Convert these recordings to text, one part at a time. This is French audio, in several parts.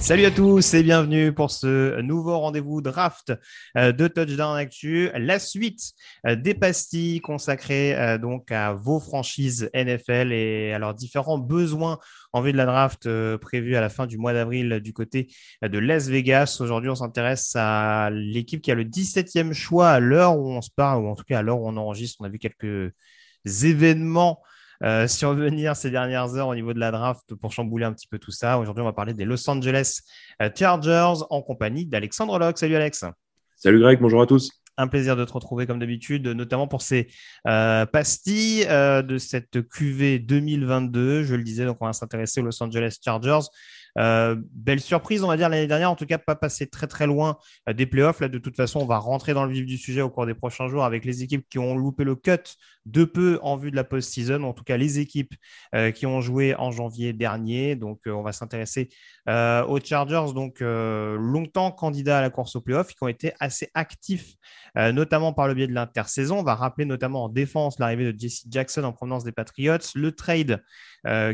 Salut à tous et bienvenue pour ce nouveau rendez-vous draft de Touchdown Actu, la suite des pastilles consacrées donc à vos franchises NFL et à leurs différents besoins en vue de la draft prévue à la fin du mois d'avril du côté de Las Vegas. Aujourd'hui, on s'intéresse à l'équipe qui a le 17e choix à l'heure où on se parle, ou en tout cas à l'heure où on enregistre. On a vu quelques événements survenir ces dernières heures au niveau de la draft pour chambouler un petit peu tout ça. Aujourd'hui, on va parler des Los Angeles Chargers en compagnie d'Alexandre Locke. Salut Alex. Salut Greg, bonjour à tous. Un plaisir de te retrouver comme d'habitude, notamment pour ces pastilles de cette QV 2022. Je le disais, donc on va s'intéresser aux Los Angeles Chargers. Belle surprise, on va dire, l'année dernière, en tout cas pas passé très très loin des playoffs. Là, de toute façon, on va rentrer dans le vif du sujet au cours des prochains jours avec les équipes qui ont loupé le cut de peu en vue de la post-season, en tout cas les équipes qui ont joué en janvier dernier. Donc on va s'intéresser aux Chargers, donc longtemps candidats à la course aux playoffs, qui ont été assez actifs, notamment par le biais de l'intersaison. On va rappeler notamment en défense l'arrivée de Jesse Jackson en provenance des Patriots, le trade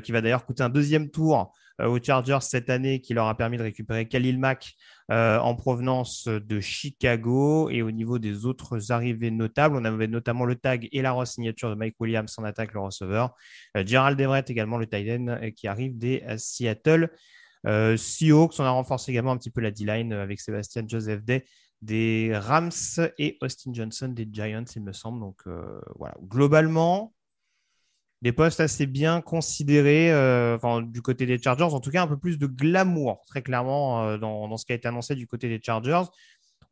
qui va d'ailleurs coûter un deuxième tour aux Chargers cette année, qui leur a permis de récupérer Khalil Mack en provenance de Chicago. Et au niveau des autres arrivées notables, on avait notamment le tag et la re-signature de Mike Williams en attaque, le receveur. Gerald Everett également, le tight end qui arrive des Seattle Seahawks. On a renforcé également un petit peu la D-line avec Sébastien Joseph Day des Rams et Austin Johnson des Giants, il me semble. Donc voilà, globalement, des postes assez bien considérés du côté des Chargers, en tout cas un peu plus de glamour, très clairement, dans ce qui a été annoncé du côté des Chargers.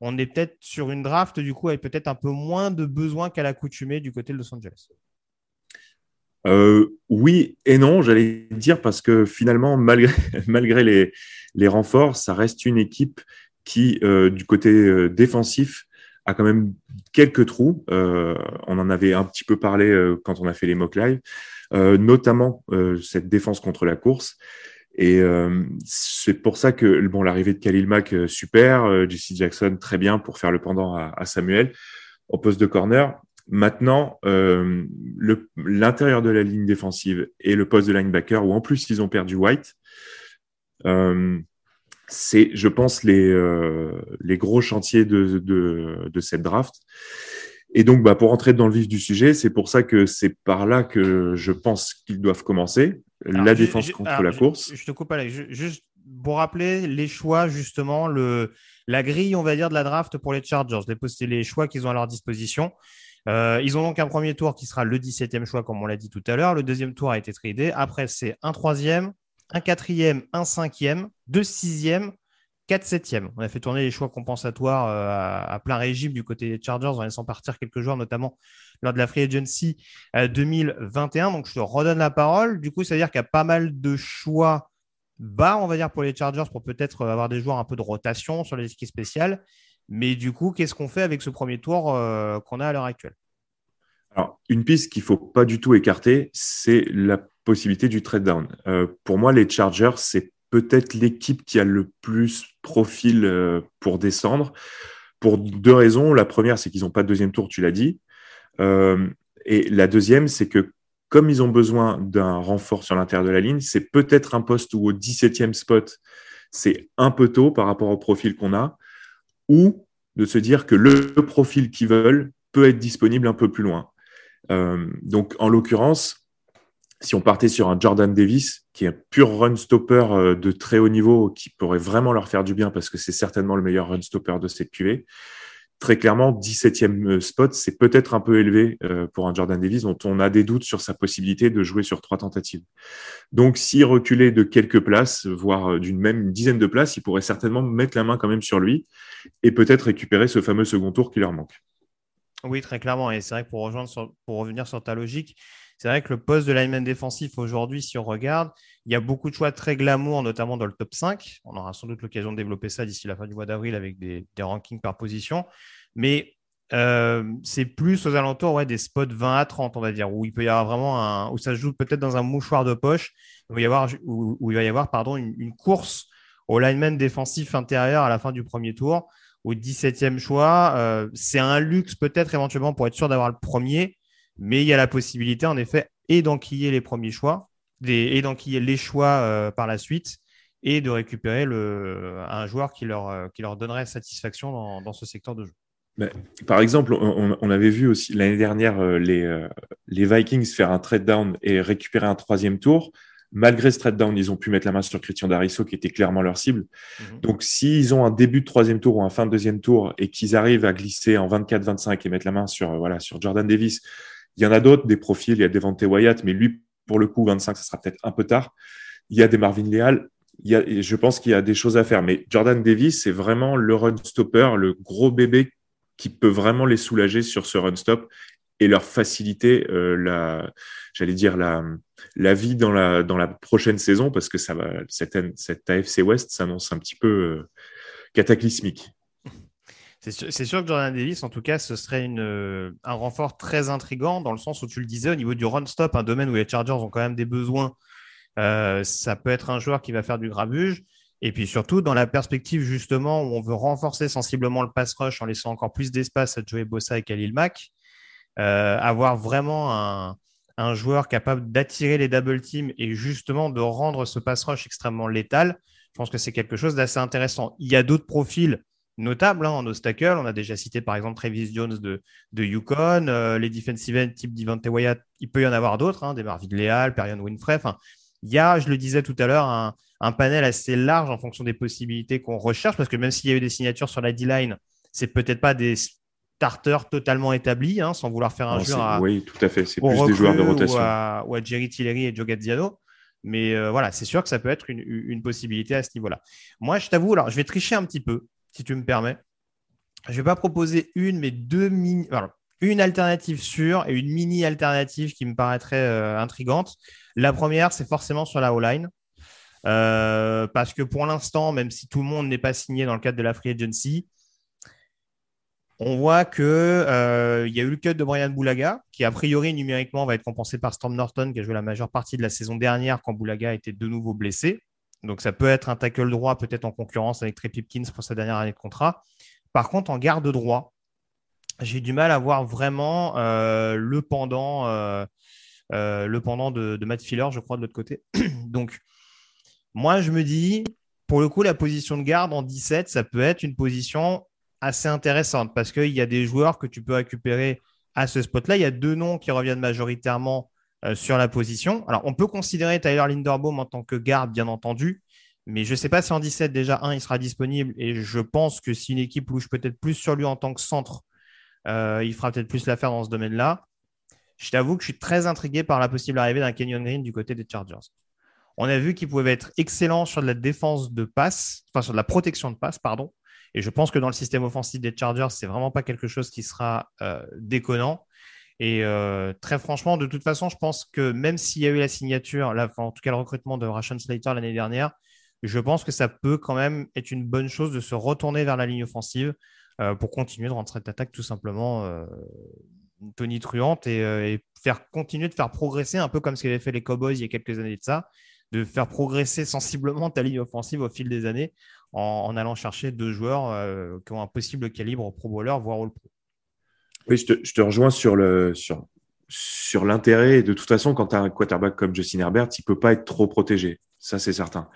On est peut-être sur une draft, du coup, avec peut-être un peu moins de besoins qu'à l'accoutumée du côté de Los Angeles. Oui et non, j'allais dire, parce que finalement, malgré les renforts, ça reste une équipe qui, du côté défensif, a quand même quelques trous. On en avait un petit peu parlé quand on a fait les mock live, notamment cette défense contre la course. Et c'est pour ça que l'arrivée de Khalil Mack, super, Jesse Jackson, très bien pour faire le pendant à Samuel au poste de corner. Maintenant, l'intérieur de la ligne défensive et le poste de linebacker, où en plus ils ont perdu White, c'est, je pense, les gros chantiers de cette draft. Et donc, pour entrer dans le vif du sujet, c'est pour ça que c'est par là que je pense qu'ils doivent commencer. Alors, la défense contre la course. Je te coupe, Alex. Juste pour rappeler les choix, justement, la grille, on va dire, de la draft pour les Chargers, les choix qu'ils ont à leur disposition. Ils ont donc un premier tour qui sera le 17e choix, comme on l'a dit tout à l'heure. Le deuxième tour a été tradé. Après, c'est un troisième, un quatrième, un cinquième, deux sixièmes, quatre septièmes. On a fait tourner les choix compensatoires à plein régime du côté des Chargers en laissant partir quelques joueurs, notamment lors de la Free Agency 2021. Donc, je te redonne la parole. Du coup, ça veut dire qu'il y a pas mal de choix bas, on va dire, pour les Chargers, pour peut-être avoir des joueurs un peu de rotation sur les équipes spéciales. Mais du coup, qu'est-ce qu'on fait avec ce premier tour qu'on a à l'heure actuelle? Alors, une piste qu'il ne faut pas du tout écarter, c'est la possibilité du trade down. Pour moi, les Chargers, c'est peut-être l'équipe qui a le plus profil pour descendre, pour deux raisons. La première, c'est qu'ils n'ont pas de deuxième tour, tu l'as dit. Et la deuxième, c'est que comme ils ont besoin d'un renfort sur l'intérieur de la ligne, c'est peut-être un poste où au 17e spot, c'est un peu tôt par rapport au profil qu'on a, ou de se dire que le profil qu'ils veulent peut être disponible un peu plus loin. Donc, en l'occurrence, si on partait sur un Jordan Davis, qui est un pur run stopper de très haut niveau, qui pourrait vraiment leur faire du bien parce que c'est certainement le meilleur run stopper de cette QV, Très clairement, 17e spot, c'est peut-être un peu élevé pour un Jordan Davis dont on a des doutes sur sa possibilité de jouer sur 3 tentatives. Donc, s'il reculait de quelques places, voire d'une même dizaine de places, il pourrait certainement mettre la main quand même sur lui et peut-être récupérer ce fameux second tour qui leur manque. Oui, très clairement. Et c'est vrai que pour revenir sur ta logique, c'est vrai que le poste de lineman défensif aujourd'hui, si on regarde, il y a beaucoup de choix très glamour, notamment dans le top 5. On aura sans doute l'occasion de développer ça d'ici la fin du mois d'avril avec des rankings par position. Mais c'est plus aux alentours des spots 20 à 30, on va dire, où il peut y avoir vraiment où ça se joue peut-être dans un mouchoir de poche, où il va y avoir une course au lineman défensif intérieur à la fin du premier tour, au 17e choix. C'est un luxe peut-être éventuellement pour être sûr d'avoir le premier. Mais il y a la possibilité, en effet, et d'enquiller les premiers choix, et d'enquiller les choix par la suite, et de récupérer un joueur qui leur donnerait satisfaction dans ce secteur de jeu. Mais, par exemple, on avait vu aussi l'année dernière les Vikings faire un trade down et récupérer un 3e tour. Malgré ce trade down, ils ont pu mettre la main sur Christian Darrisault, qui était clairement leur cible. Mmh. Donc, s'ils ont un début de 3e tour ou un fin de 2e tour et qu'ils arrivent à glisser en 24-25 et mettre la main sur Jordan Davis. Il y en a d'autres, des profils, il y a Devonte Wyatt, mais lui, pour le coup, 25, ça sera peut-être un peu tard. Il y a Demarvin Leal, je pense qu'il y a des choses à faire. Mais Jordan Davis, c'est vraiment le run-stopper, le gros bébé qui peut vraiment les soulager sur ce run-stop et leur faciliter la vie dans la prochaine saison, parce que ça va, cette AFC West s'annonce un petit peu cataclysmique. C'est sûr que Jordan Davis, en tout cas, ce serait un renfort très intriguant dans le sens où tu le disais, au niveau du run-stop, un domaine où les Chargers ont quand même des besoins. Ça peut être un joueur qui va faire du grabuge. Et puis surtout, dans la perspective justement où on veut renforcer sensiblement le pass rush en laissant encore plus d'espace à Joey Bosa et Khalil Mack, avoir vraiment un joueur capable d'attirer les double teams et justement de rendre ce pass rush extrêmement létal, je pense que c'est quelque chose d'assez intéressant. Il y a d'autres profils notable en nose tackle. On a déjà cité par exemple Travis Jones de UConn, les defensive end type Devonte Wyatt, il peut y en avoir d'autres, Demarvin Leal, Perrion Winfrey. Il y a, je le disais tout à l'heure, un panel assez large en fonction des possibilités qu'on recherche, parce que même s'il y a eu des signatures sur la D-line, c'est peut-être pas des starters totalement établis, sans vouloir faire un jeu à... Oui, tout à fait, c'est plus des joueurs de rotation. Ou à Jerry Tillery et Joe Gazziano. Mais c'est sûr que ça peut être une possibilité à ce niveau-là. Moi, je t'avoue, alors je vais tricher un petit peu, si tu me permets. Je ne vais pas proposer une, mais deux mini... Alors, une alternative sûre et une mini-alternative qui me paraîtrait intrigante. La première, c'est forcément sur la O-line. Parce que pour l'instant, même si tout le monde n'est pas signé dans le cadre de la Free Agency, on voit qu'il y a eu le cut de Brian Bulaga, qui a priori, numériquement, va être compensé par Storm Norton, qui a joué la majeure partie de la saison dernière quand Bulaga était de nouveau blessé. Donc, ça peut être un tackle droit, peut-être en concurrence avec Trey Pipkins pour sa dernière année de contrat. Par contre, en garde droit, j'ai du mal à voir vraiment le pendant de Matt Filler, je crois, de l'autre côté. Donc, moi, je me dis, pour le coup, la position de garde en 17, ça peut être une position assez intéressante parce qu'il y a des joueurs que tu peux récupérer à ce spot-là. Il y a deux noms qui reviennent majoritairement sur la position. Alors, on peut considérer Tyler Linderbaum en tant que garde, bien entendu, mais je ne sais pas si en 17, déjà, il sera disponible, et je pense que si une équipe louche peut-être plus sur lui en tant que centre, il fera peut-être plus l'affaire dans ce domaine-là. Je t'avoue que je suis très intrigué par la possible arrivée d'un Kenyon Green du côté des Chargers. On a vu qu'il pouvait être excellent sur de la défense de passe, enfin sur de la protection de passe, pardon, et je pense que dans le système offensif des Chargers, c'est vraiment pas quelque chose qui sera déconnant. Et très franchement, de toute façon, je pense que même s'il y a eu la signature, en tout cas le recrutement de Rashawn Slater l'année dernière, je pense que ça peut quand même être une bonne chose de se retourner vers la ligne offensive pour continuer de rendre cette attaque tout simplement tonitruante et faire continuer de faire progresser, un peu comme ce qu'avaient fait les Cowboys il y a quelques années de ça, de faire progresser sensiblement ta ligne offensive au fil des années en allant chercher deux joueurs qui ont un possible calibre Pro Bowler, voire All-Pro. Oui, je te rejoins sur l'intérêt. De toute façon, quand tu as un quarterback comme Justin Herbert, il ne peut pas être trop protégé. Ça, c'est certain.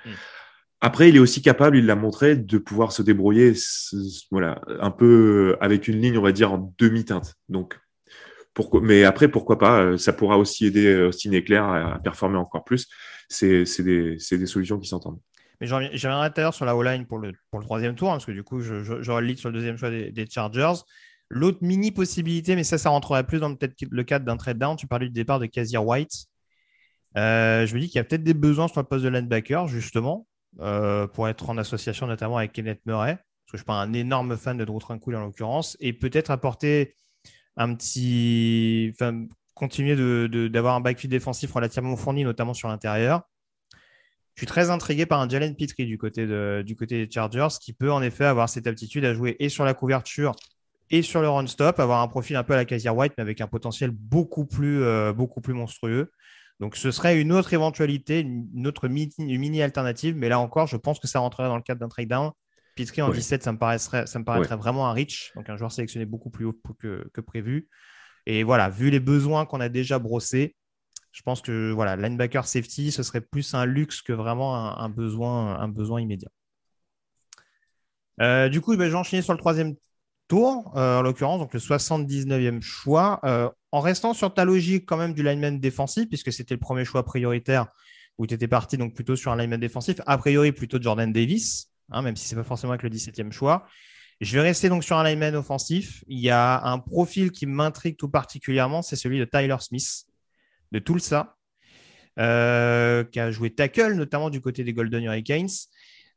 Après, il est aussi capable, il l'a montré, de pouvoir se débrouiller un peu avec une ligne, on va dire, en demi-teinte. Donc, pourquoi pas, ça pourra aussi aider Austin Eckler à performer encore plus. C'est des solutions qui s'entendent. Mais je reviendrai tout à l'heure sur la O-line pour le troisième tour, hein, parce que du coup, j'aurai le lead sur le deuxième choix des Chargers. L'autre mini possibilité, mais ça rentrerait plus dans peut-être le cadre d'un trade down. Tu parlais du départ de Kyzir White. Je me dis qu'il y a peut-être des besoins sur le poste de linebacker, justement, pour être en association notamment avec Kenneth Murray, parce que je ne suis pas un énorme fan de Drew Tranquil en l'occurrence, et peut-être apporter un petit... Enfin, continuer d'avoir un backfield défensif relativement fourni, notamment sur l'intérieur. Je suis très intrigué par un Jalen Petrie du côté des Chargers, qui peut en effet avoir cette aptitude à jouer et sur la couverture et sur le run-stop, avoir un profil un peu à la Kyzir White, mais avec un potentiel beaucoup plus monstrueux. Donc, ce serait une autre éventualité, une autre mini-alternative. Mais là encore, je pense que ça rentrerait dans le cadre d'un trade-down. Petrie en 17, ça me paraîtrait vraiment un reach. Donc, un joueur sélectionné beaucoup plus haut que prévu. Et voilà, vu les besoins qu'on a déjà brossés, je pense que voilà, linebacker safety, ce serait plus un luxe que vraiment un besoin immédiat. Du coup, je vais enchaîner sur le troisième tour, en l'occurrence, donc le 79e choix. En restant sur ta logique quand même du lineman défensif, puisque c'était le premier choix prioritaire où tu étais parti donc plutôt sur un lineman défensif, a priori plutôt Jordan Davis, hein, même si ce n'est pas forcément avec le 17e choix. Je vais rester donc sur un lineman offensif. Il y a un profil qui m'intrigue tout particulièrement, c'est celui de Tyler Smith, de Tulsa, qui a joué tackle, notamment du côté des Golden Hurricanes,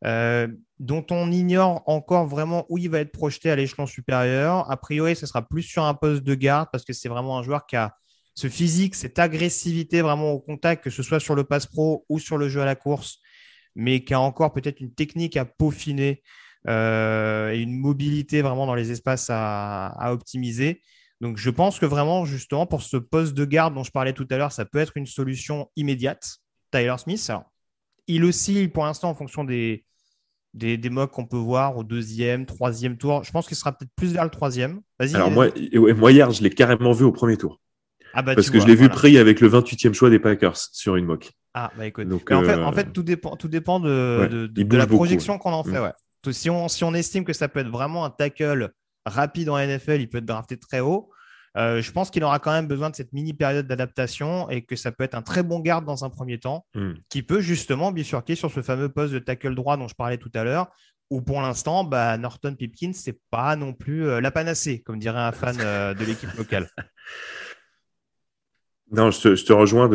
dont on ignore encore vraiment où il va être projeté à l'échelon supérieur. A priori, ce sera plus sur un poste de garde parce que c'est vraiment un joueur qui a ce physique, cette agressivité vraiment au contact, que ce soit sur le pass pro ou sur le jeu à la course, mais qui a encore peut-être une technique à peaufiner et une mobilité vraiment dans les espaces à optimiser. Donc, je pense que vraiment, justement, pour ce poste de garde dont je parlais tout à l'heure, ça peut être une solution immédiate, Tyler Smith. Alors, il oscille pour l'instant en fonction des mocks qu'on peut voir au deuxième, troisième tour. Je pense qu'il sera peut-être plus vers le troisième. Vas-y. Alors, moi, hier, je l'ai carrément vu au premier tour. Ah bah, parce que je l'ai vu pris avec le 28e choix des Packers sur une mock. Ah, bah écoute. Donc, en fait, tout dépend de la projection qu'on en fait. Ouais. Donc, si on estime que ça peut être vraiment un tackle rapide en NFL, il peut être drafté très haut. Je pense qu'il aura quand même besoin de cette mini-période d'adaptation et que ça peut être un très bon garde dans un premier temps qui peut justement bifurquer sur ce fameux poste de tackle droit dont je parlais tout à l'heure où pour l'instant, Norton Pipkins, c'est pas non plus la panacée, comme dirait un fan de l'équipe locale. Non, je te rejoins.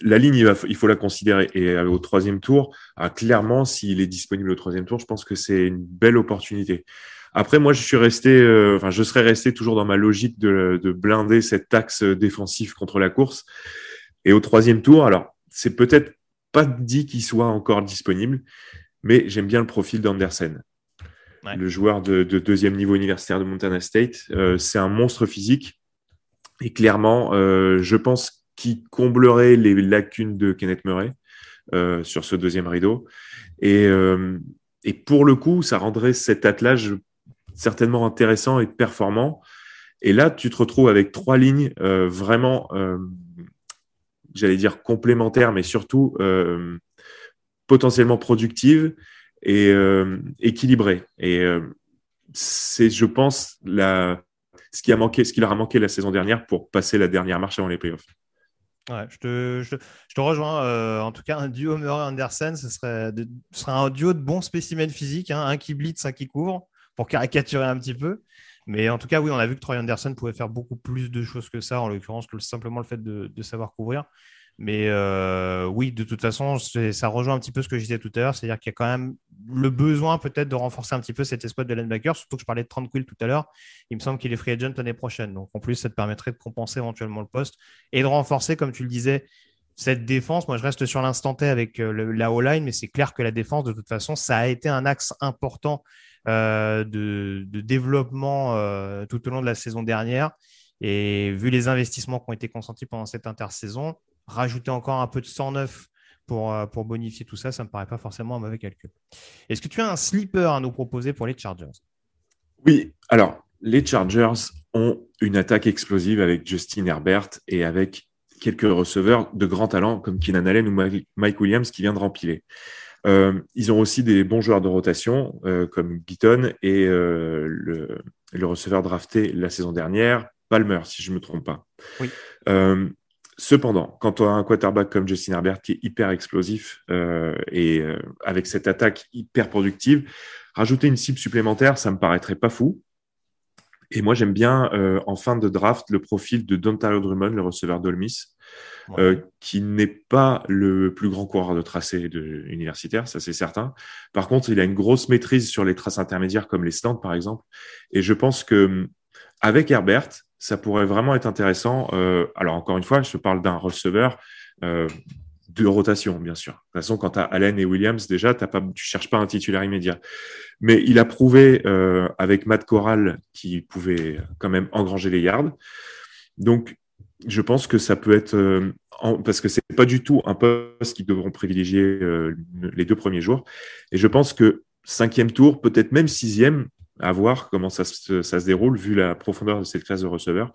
La ligne, il faut la considérer. Et au troisième tour, clairement, s'il est disponible au troisième tour, je pense que c'est une belle opportunité. Après, moi, je serais resté toujours dans ma logique de blinder cet axe défensif contre la course. Et au troisième tour, alors, c'est peut-être pas dit qu'il soit encore disponible, mais j'aime bien le profil d'Anderson, le joueur de deuxième niveau universitaire de Montana State. C'est un monstre physique. Et clairement, je pense qu'il comblerait les lacunes de Kenneth Murray sur ce deuxième rideau. Et pour le coup, ça rendrait cet attelage certainement intéressant et performant. Et là, tu te retrouves avec trois lignes vraiment, j'allais dire complémentaires, mais surtout potentiellement productives et équilibrées. Et c'est, je pense, ce qui leur a manqué la saison dernière pour passer la dernière marche avant les playoffs. Ouais, je te rejoins. En tout cas, un duo Murray-Anderson, ce serait un duo de bons spécimens physiques, hein, un qui blitz, un qui couvre, pour caricaturer un petit peu. Mais en tout cas, oui, on a vu que Troy Anderson pouvait faire beaucoup plus de choses que ça, en l'occurrence, que simplement le fait de savoir couvrir. Mais oui, de toute façon, ça rejoint un petit peu ce que je disais tout à l'heure, c'est-à-dire qu'il y a quand même le besoin peut-être de renforcer un petit peu cette escouade de linebacker, surtout que je parlais de Tranquil tout à l'heure, il me semble qu'il est free agent l'année prochaine. Donc en plus, ça te permettrait de compenser éventuellement le poste et de renforcer, comme tu le disais, cette défense. Moi, je reste sur l'instant T avec la O-line, mais c'est clair que la défense, de toute façon, ça a été un axe important de développement tout au long de la saison dernière. Et vu les investissements qui ont été consentis pendant cette intersaison, rajouter encore un peu de 109 pour bonifier tout ça me paraît pas forcément un mauvais calcul. Est-ce que tu as un sleeper à nous proposer pour les Chargers? Oui, alors les Chargers ont une attaque explosive avec Justin Herbert et avec quelques receveurs de grands talents comme Keenan Allen ou Mike Williams qui vient de rempiler. Ils ont aussi des bons joueurs de rotation comme Beaton et le receveur drafté la saison dernière, Palmer, si je ne me trompe pas. Oui. Cependant, quand on a un quarterback comme Justin Herbert qui est hyper explosif et avec cette attaque hyper productive, rajouter une cible supplémentaire, ça ne me paraîtrait pas fou. Et moi, j'aime bien, en fin de draft, le profil de Dontario Drummond, le receveur d'Ole Miss, qui n'est pas le plus grand coureur de tracé universitaire, ça c'est certain. Par contre, il a une grosse maîtrise sur les traces intermédiaires comme les slants, par exemple. Et je pense qu'avec Herbert, ça pourrait vraiment être intéressant. Alors, encore une fois, je parle d'un receveur de rotation, bien sûr. De toute façon, quand tu as Allen et Williams, déjà, tu cherches pas un titulaire immédiat. Mais il a prouvé avec Matt Corral qu'il pouvait quand même engranger les yards. Donc, je pense que ça peut être... parce que c'est pas du tout un poste qu'ils devront privilégier les deux premiers jours. Et je pense que 5e tour, peut-être même 6e, à voir comment ça se déroule, vu la profondeur de cette classe de receveurs.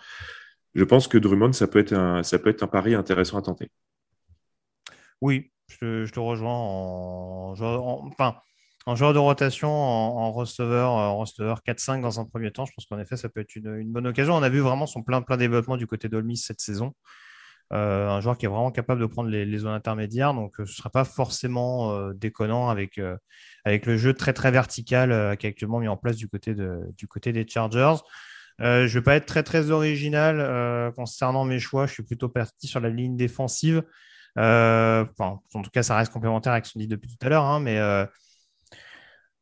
Je pense que Drummond, ça peut être un pari intéressant à tenter. Oui, je te rejoins en joueur de rotation, en receveur 4-5 dans un premier temps. Je pense qu'en effet, ça peut être une bonne occasion. On a vu vraiment son plein développement du côté d'Ole Miss cette saison. Un joueur qui est vraiment capable de prendre les zones intermédiaires, donc ce ne sera pas forcément déconnant avec le jeu très très vertical qui est actuellement mis en place du côté des Chargers. Je ne vais pas être très très original concernant mes choix, je suis plutôt parti sur la ligne défensive. En tout cas, ça reste complémentaire avec ce qu'on dit depuis tout à l'heure, hein, mais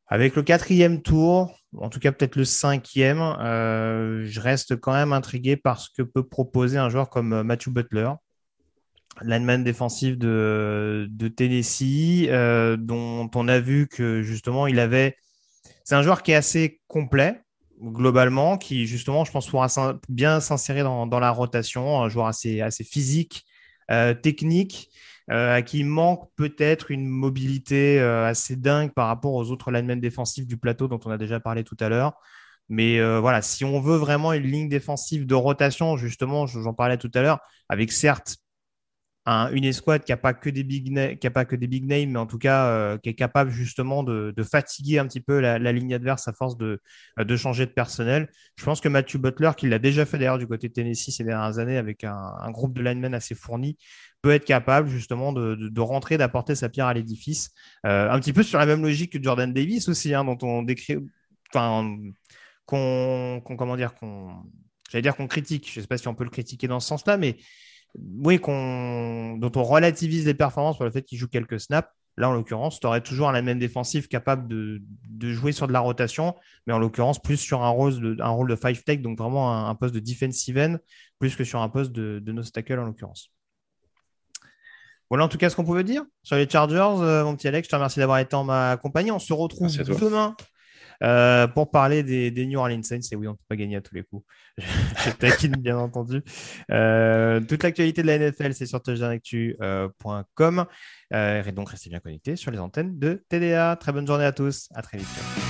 avec le 4e tour, en tout cas peut-être le 5e, je reste quand même intrigué par ce que peut proposer un joueur comme Matthew Butler, lineman défensif de Tennessee, dont on a vu que justement c'est un joueur qui est assez complet globalement, qui justement je pense pourra bien s'insérer dans la rotation, un joueur assez physique, technique, à qui manque peut-être une mobilité assez dingue par rapport aux autres linemen défensifs du plateau dont on a déjà parlé tout à l'heure. Mais voilà, si on veut vraiment une ligne défensive de rotation, justement, j'en parlais tout à l'heure, avec certes une escouade qui n'a pas que des big names, mais en tout cas qui est capable justement de fatiguer un petit peu la ligne adverse à force de changer de personnel. Je pense que Matthew Butler, qui l'a déjà fait d'ailleurs du côté de Tennessee ces dernières années avec un groupe de linemen assez fourni, peut être capable justement de rentrer, d'apporter sa pierre à l'édifice. Un petit peu sur la même logique que Jordan Davis aussi, hein, dont on décrit... Enfin, qu'on critique. Je ne sais pas si on peut le critiquer dans ce sens-là, mais... Oui, dont on relativise les performances pour le fait qu'il joue quelques snaps. Là, en l'occurrence, tu aurais toujours un lineman défensif capable de jouer sur de la rotation, mais en l'occurrence, plus sur un rôle de five tech, donc vraiment un poste de defensive end, plus que sur un poste de nose tackle en l'occurrence. Voilà en tout cas ce qu'on pouvait dire sur les Chargers. Mon petit Alex, je te remercie d'avoir été en ma compagnie. On se retrouve demain. Pour parler des New Orleans Saints, et oui, on ne peut pas gagner à tous les coups. Je taquine, bien entendu. Toute l'actualité de la NFL, c'est sur touchdownactu.com. Donc, restez bien connectés sur les antennes de TDA. Très bonne journée à tous. À très vite.